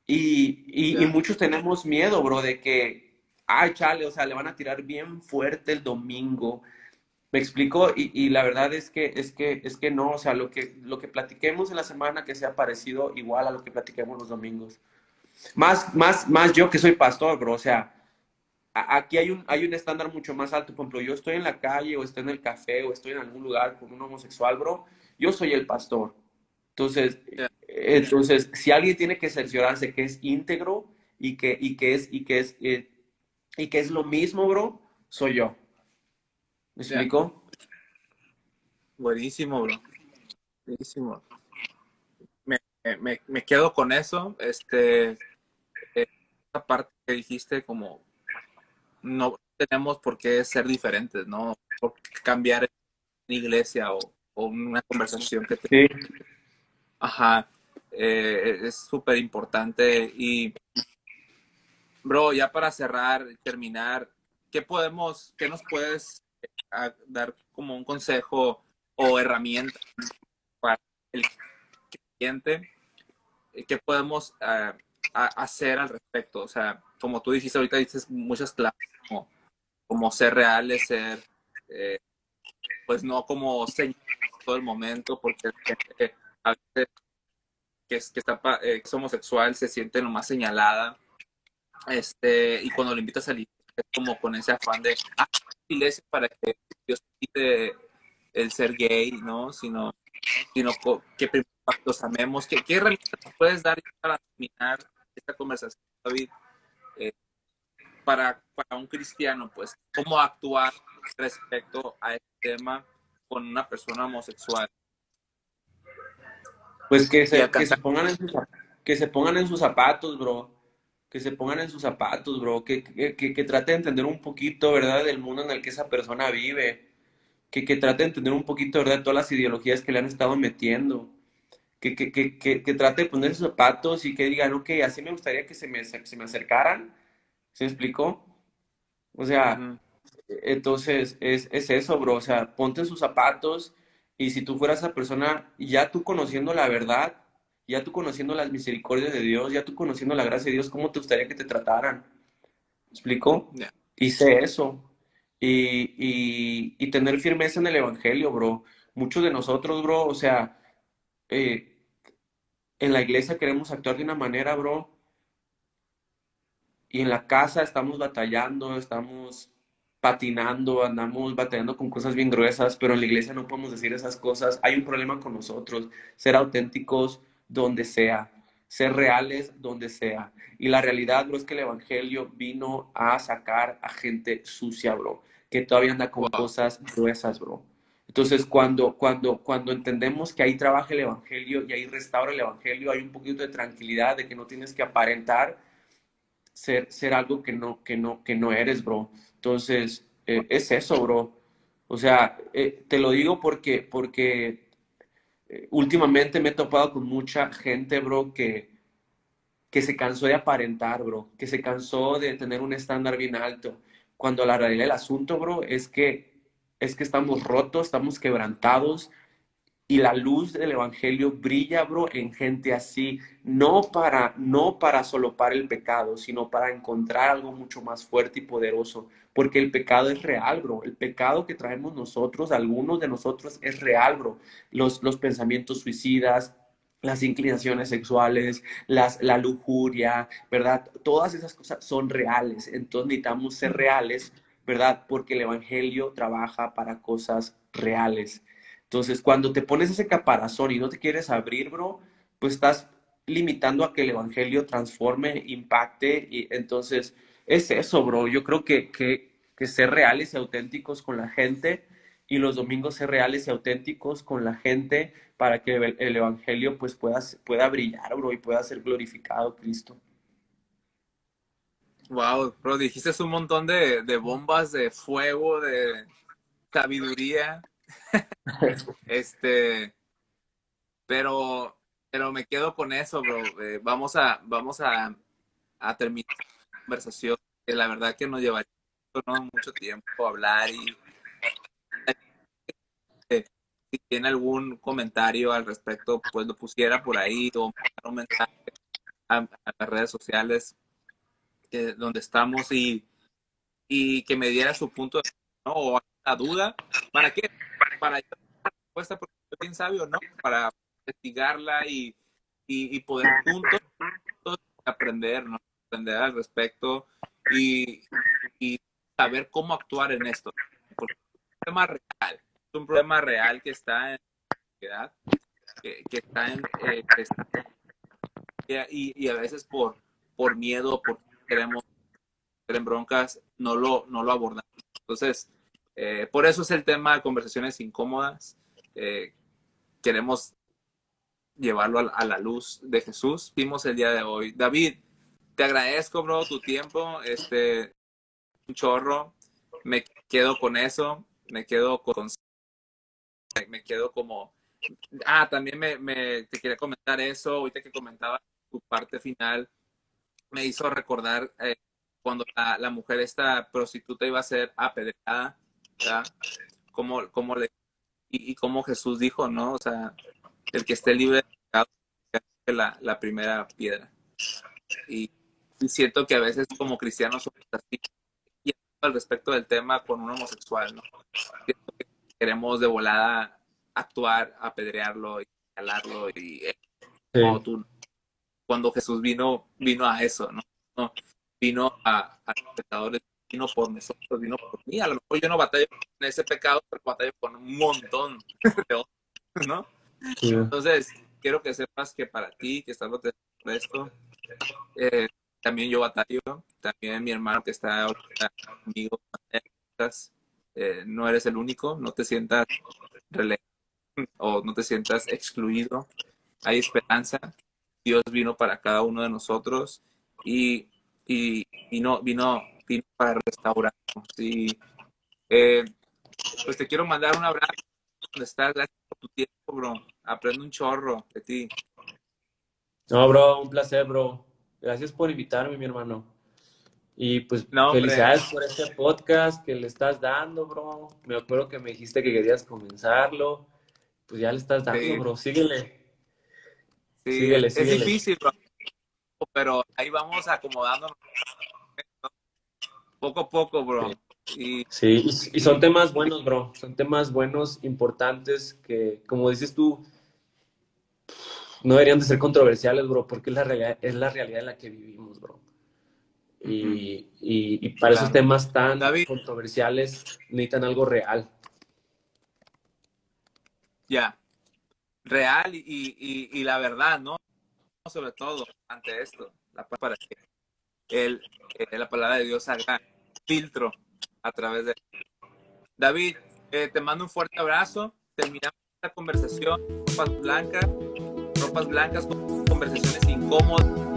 Y, y, yeah. y muchos tenemos miedo, bro, de que, ay, chale, o sea, le van a tirar bien fuerte el domingo. ¿Me explico? Y, y la verdad es que, es que, es que no, o sea, lo que, lo que platiquemos en la semana que sea parecido igual a lo que platiquemos los domingos. Más, más, más yo que soy pastor, bro, o sea, a, aquí hay un, hay un estándar mucho más alto. Por ejemplo, yo estoy en la calle o estoy en el café o estoy en algún lugar con un homosexual, bro, yo soy el pastor. Entonces, yeah. entonces, si alguien tiene que cerciorarse que es íntegro y que, y que es, y que es, eh, y que es lo mismo, bro, soy yo. ¿Me yeah. explico? Buenísimo, bro. Buenísimo. Me, me, me quedo con eso. Este, esta parte que dijiste, como no tenemos por qué ser diferentes, no por qué cambiar en iglesia o, o una conversación que te... Sí. Ajá, eh, es súper importante. Y, bro, ya para cerrar, terminar, ¿qué podemos, qué nos puedes dar como un consejo o herramienta para el cliente? ¿Qué podemos uh, hacer al respecto? O sea, como tú dijiste, ahorita dices muchas claves, como, como ser reales, ser, eh, pues no como señalar todo el momento, porque eh, a veces que, es, que, está, eh, que es homosexual se siente nomás señalada, este, y cuando lo invitas a salir, es como con ese afán de, ah, iglesia para que Dios quite el ser gay, ¿no? Sino, sino que primero los amemos. ¿Qué, qué herramientas nos puedes dar para terminar esta conversación, David? Eh, para, para un cristiano, pues, ¿cómo actuar respecto a este tema con una persona homosexual? Pues que se, que se, pongan, en sus, que se pongan en sus zapatos, bro. Que se pongan en sus zapatos, bro. Que, que, que, que trate de entender un poquito, ¿verdad?, del mundo en el que esa persona vive. Que, que trate de entender un poquito, ¿verdad?, todas las ideologías que le han estado metiendo. Que, que, que, que, que trate de poner sus zapatos y que digan, ok, así me gustaría que se me, se me acercaran. ¿Se explicó? O sea, uh-huh. entonces es, es eso, bro. O sea, ponte sus zapatos y si tú fueras esa persona, ya tú conociendo la verdad, ya tú conociendo las misericordias de Dios, ya tú conociendo la gracia de Dios, ¿cómo te gustaría que te trataran? ¿Me explicó? Yeah. Hice eso. Y, y, y tener firmeza en el evangelio, bro. Muchos de nosotros, bro, o sea, eh, en la iglesia queremos actuar de una manera, bro, y en la casa estamos batallando, estamos patinando, andamos batallando con cosas bien gruesas, pero en la iglesia no podemos decir esas cosas. Hay un problema con nosotros. Ser auténticos donde sea, ser reales donde sea. Y la realidad, bro, es que el evangelio vino a sacar a gente sucia, bro, que todavía anda con cosas gruesas, bro. Entonces, cuando, cuando, cuando entendemos que ahí trabaja el evangelio y ahí restaura el evangelio, hay un poquito de tranquilidad de que no tienes que aparentar ser, ser algo que no, que, no, que no eres, bro. Entonces, eh, es eso, bro. O sea, eh, te lo digo porque, porque eh, últimamente me he topado con mucha gente, bro, que, que se cansó de aparentar, bro, que se cansó de tener un estándar bien alto. Cuando la realidad del asunto, bro, es que es que estamos rotos, estamos quebrantados y la luz del evangelio brilla, bro, en gente así, no para, no para solopar el pecado, sino para encontrar algo mucho más fuerte y poderoso, porque el pecado es real, bro. El pecado que traemos nosotros, algunos de nosotros, es real, bro. Los, los pensamientos suicidas, las inclinaciones sexuales, las, la lujuria, ¿verdad? Todas esas cosas son reales, entonces necesitamos ser reales, ¿verdad? Porque el evangelio trabaja para cosas reales. Entonces, cuando te pones ese caparazón y no te quieres abrir, bro, pues estás limitando a que el evangelio transforme, impacte. Y entonces, es eso, bro. Yo creo que, que, que ser reales y auténticos con la gente y los domingos ser reales y auténticos con la gente para que el, el evangelio pues pueda, pueda brillar, bro, y pueda ser glorificado Cristo. Wow, bro, dijiste un montón de, de bombas de fuego, de sabiduría, este, pero, pero me quedo con eso, bro. Eh, vamos a, vamos a, a terminar la conversación, que la verdad que nos llevaría, ¿no?, mucho tiempo hablar y eh, si tiene algún comentario al respecto, pues lo pusiera por ahí o un mensaje a, a las redes sociales donde estamos y, y que me diera su punto de vista, ¿no?, o la duda. ¿Para qué? Para yo dar respuesta, porque soy bien sabio, ¿no? Para investigarla y, y, y poder juntos, juntos aprender, ¿no? Aprender al respecto y, y saber cómo actuar en esto, porque es un problema real, es un problema real que está en la sociedad, que, que está en... Eh, que está, y, y a veces por, por miedo, por queremos en broncas, no lo, no lo abordamos. Entonces, eh, por eso es el tema de conversaciones incómodas. Eh, queremos llevarlo a, a la luz de Jesús. Vimos el día de hoy. David, te agradezco, bro, tu tiempo. Este, un chorro. Me quedo con eso. Me quedo con... Me quedo como Ah, también me, me, te quería comentar eso, ahorita que comentaba tu parte final, me hizo recordar eh, cuando la, la mujer, esta prostituta, iba a ser apedreada, ¿verdad? Como, como le, y, y como Jesús dijo, ¿no? O sea, el que esté libre de pecado, que la, la primera piedra. Y, y siento que a veces como cristianos somos así, y al respecto del tema con un homosexual, ¿no? Siento que queremos de volada actuar, apedrearlo y jalarlo y eh, sí. Como tú, cuando Jesús vino vino a eso, ¿no? no vino a, a los pecadores, vino por nosotros, vino por mí. A lo mejor yo no batallo con ese pecado, pero batallo con un montón de otros, ¿no? Sí. Entonces, quiero que sepas que para ti, que estás batallando por esto, eh, también yo batallo, también mi hermano que está conmigo, eh, no eres el único, no te sientas relegado o no te sientas excluido. Hay esperanza. Dios vino para cada uno de nosotros y, y, y no, vino, vino para restaurarnos. Y, eh, pues te quiero mandar un abrazo donde estás. Gracias por tu tiempo, bro. Aprendo un chorro de ti. No, bro, un placer, bro. Gracias por invitarme, mi hermano. Y pues no, felicidades por este podcast que le estás dando, bro. Me acuerdo que me dijiste que querías comenzarlo. Pues ya le estás dando, sí. Bro. Síguele. Sí, síguele, es síguele. Difícil, bro. Pero ahí vamos acomodándonos poco a poco, bro. Sí, y, sí. Y, y son temas buenos, bro. Son temas buenos, importantes, que, como dices tú, no deberían de ser controversiales, bro, porque es la realidad, es la realidad en la que vivimos, bro. Y, uh-huh. y, y para claro. Esos temas tan David. Controversiales necesitan algo real. Ya, yeah. Real y, y, y la verdad, ¿no? Sobre todo, ante esto, la, para que el, el, la palabra de Dios haga filtro a través de... David, eh, te mando un fuerte abrazo. Terminamos esta conversación. Ropas blancas, ropas blancas, conversaciones incómodas.